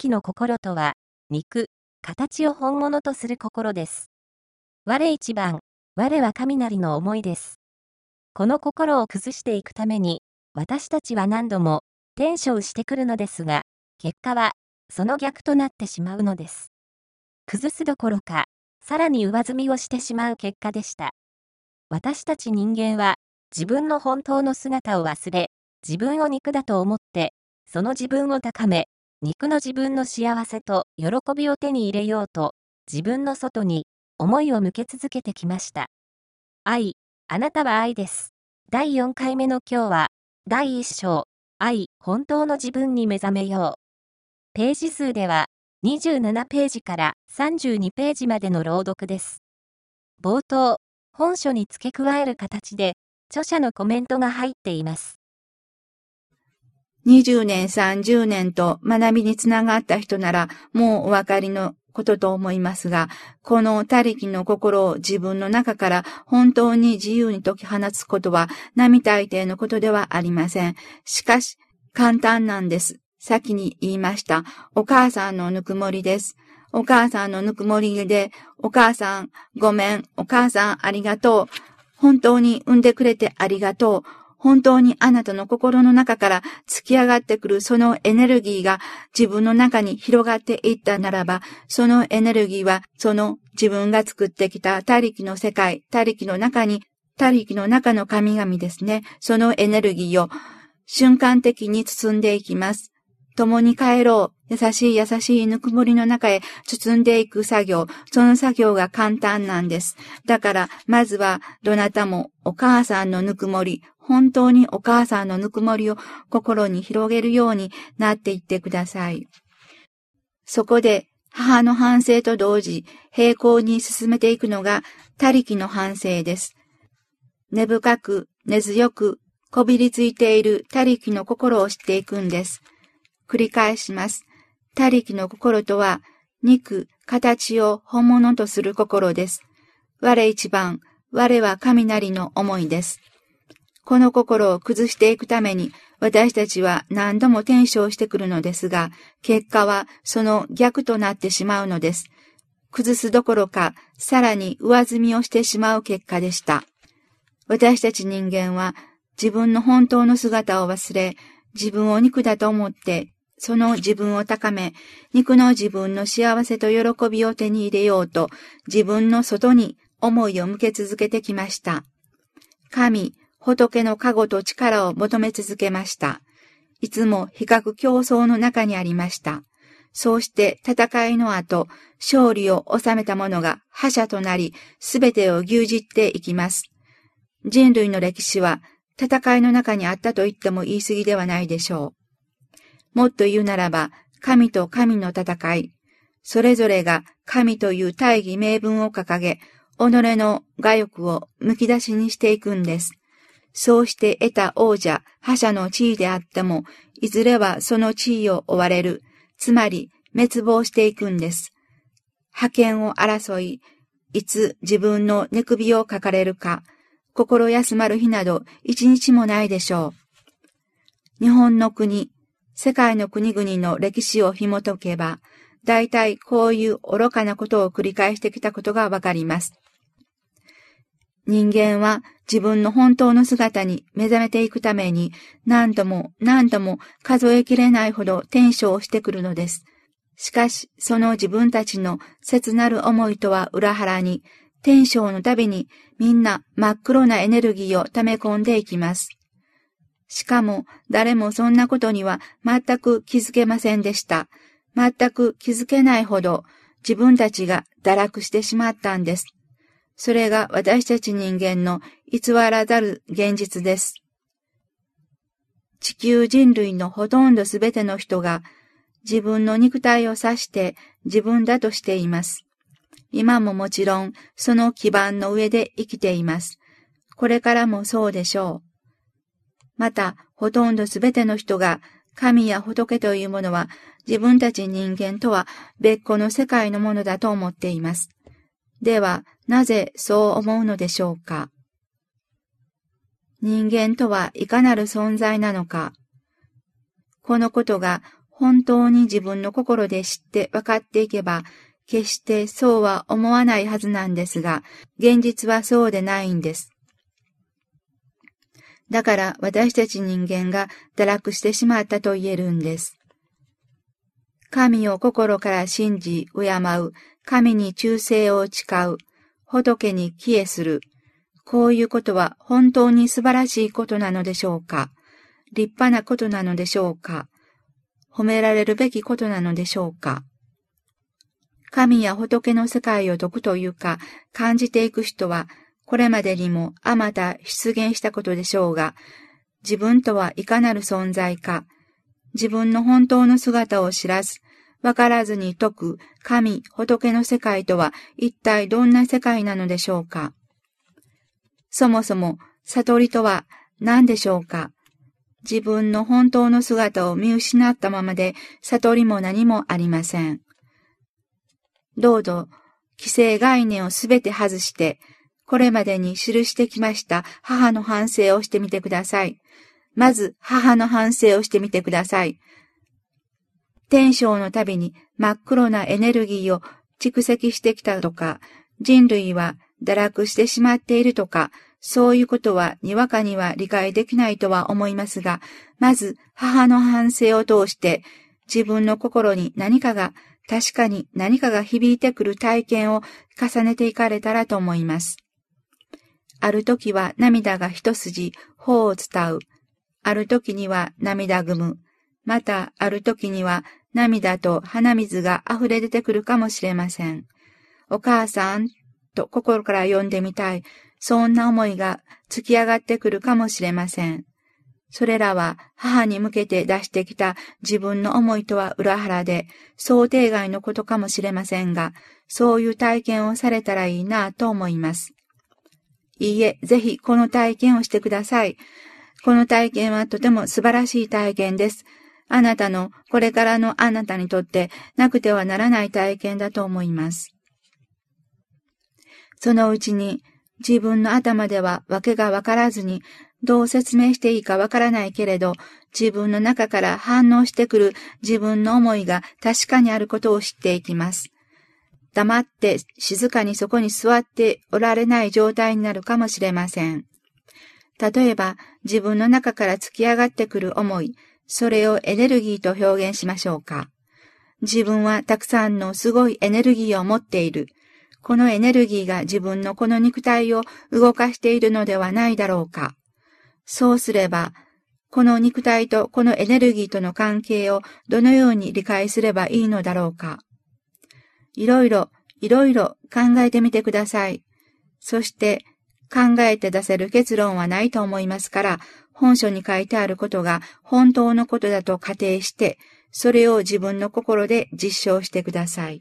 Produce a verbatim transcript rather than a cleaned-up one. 益の心とは、肉、形を本物とする心です。我一番、我は雷の思いです。この心を崩していくために、私たちは何度も、転生してくるのですが、結果は、その逆となってしまうのです。崩すどころか、さらに上積みをしてしまう結果でした。私たち人間は、自分の本当の姿を忘れ、自分を肉だと思って、その自分を高め、肉の自分の幸せと喜びを手に入れようと、自分の外に思いを向け続けてきました。愛、あなたは愛です。だいよんかいめの今日は、だいいっしょう、愛、本当の自分に目覚めよう。ページ数では、にじゅうななページからさんじゅうにページまでの朗読です。冒頭、本書に付け加える形で、著者のコメントが入っています。にじゅうねん、さんじゅうねんと学びにつながった人ならもうお分かりのことと思いますが、この他力の心を自分の中から本当に自由に解き放つことは並大抵のことではありません。しかし、簡単なんです。先に言いました。お母さんのぬくもりです。お母さんのぬくもりで、お母さんごめん、お母さんありがとう。本当に産んでくれてありがとう。本当にあなたの心の中から突き上がってくるそのエネルギーが自分の中に広がっていったならば、そのエネルギーはその自分が作ってきた他力の世界、他力の中に、他力の中の神々ですね。そのエネルギーを瞬間的に包んでいきます。共に帰ろう。優しい優しいぬくもりの中へ包んでいく作業。その作業が簡単なんです。だから、まずは、どなたもお母さんのぬくもり、本当にお母さんのぬくもりを心に広げるようになっていってください。そこで、母の反省と同時、並行に進めていくのが、他力の反省です。根深く、根強く、こびりついている他力の心を知っていくんです。繰り返します。他力の心とは、肉、形を本物とする心です。我一番、我は雷の思いです。この心を崩していくために、私たちは何度も転生してくるのですが、結果はその逆となってしまうのです。崩すどころか、さらに上積みをしてしまう結果でした。私たち人間は、自分の本当の姿を忘れ、自分を肉だと思って、その自分を高め、肉の自分の幸せと喜びを手に入れようと、自分の外に思いを向け続けてきました。神、仏の加護と力を求め続けました。いつも比較競争の中にありました。そうして戦いの後、勝利を収めた者が覇者となり、すべてを牛耳っていきます。人類の歴史は、戦いの中にあったと言っても言い過ぎではないでしょう。もっと言うならば、神と神の戦い。それぞれが神という大義名分を掲げ、己の我欲をむき出しにしていくんです。そうして得た王者、覇者の地位であっても、いずれはその地位を追われる。つまり、滅亡していくんです。覇権を争い、いつ自分の寝首をかかれるか、心休まる日など一日もないでしょう。日本の国、世界の国々の歴史を紐解けば、大体こういう愚かなことを繰り返してきたことがわかります。人間は自分の本当の姿に目覚めていくために、何度も何度も数えきれないほど転生をしてくるのです。しかし、その自分たちの切なる思いとは裏腹に、転生のたびにみんな真っ黒なエネルギーを溜め込んでいきます。しかも誰もそんなことには全く気づけませんでした。全く気づけないほど自分たちが堕落してしまったんです。それが私たち人間の偽らざる現実です。地球人類のほとんどすべての人が自分の肉体を指して自分だとしています。今ももちろん、その基盤の上で生きています。これからもそうでしょう。また、ほとんどすべての人が、神や仏というものは、自分たち人間とは別個の世界のものだと思っています。では、なぜそう思うのでしょうか。人間とはいかなる存在なのか。このことが、本当に自分の心で知って分かっていけば、決してそうは思わないはずなんですが、現実はそうでないんです。だから私たち人間が堕落してしまったと言えるんです。神を心から信じ敬う、神に忠誠を誓う、仏に帰依する、こういうことは本当に素晴らしいことなのでしょうか？立派なことなのでしょうか？褒められるべきことなのでしょうか？神や仏の世界を解くというか感じていく人は、これまでにもあまた出現したことでしょうが、自分とはいかなる存在か、自分の本当の姿を知らず、わからずに解く神、仏の世界とは一体どんな世界なのでしょうか。そもそも悟りとは何でしょうか。自分の本当の姿を見失ったままで悟りも何もありません。どうぞ、既成概念をすべて外して、これまでに記してきました母の反省をしてみてください。まず、母の反省をしてみてください。天正のたびに真っ黒なエネルギーを蓄積してきたとか、人類は堕落してしまっているとか、そういうことはにわかには理解できないとは思いますが、まず、母の反省を通して、自分の心に何かが、確かに何かが響いてくる体験を重ねていかれたらと思います。ある時は涙が一筋、頬を伝う。ある時には涙ぐむ。またある時には涙と鼻水が溢れ出てくるかもしれません。お母さんと心から呼んでみたい。そんな思いが突き上がってくるかもしれません。それらは母に向けて出してきた自分の思いとは裏腹で想定外のことかもしれませんが、そういう体験をされたらいいなぁと思います。いいえ、ぜひこの体験をしてください。この体験はとても素晴らしい体験です。あなたの、これからのあなたにとってなくてはならない体験だと思います。そのうちに自分の頭では訳がわからずに、どう説明していいかわからないけれど、自分の中から反応してくる自分の思いが確かにあることを知っていきます。黙って静かにそこに座っておられない状態になるかもしれません。例えば、自分の中から突き上がってくる思い、それをエネルギーと表現しましょうか。自分はたくさんのすごいエネルギーを持っている。このエネルギーが自分のこの肉体を動かしているのではないだろうか。そうすれば、この肉体とこのエネルギーとの関係をどのように理解すればいいのだろうか。いろいろ、いろいろ考えてみてください。そして、考えて出せる結論はないと思いますから、本書に書いてあることが本当のことだと仮定して、それを自分の心で実証してください。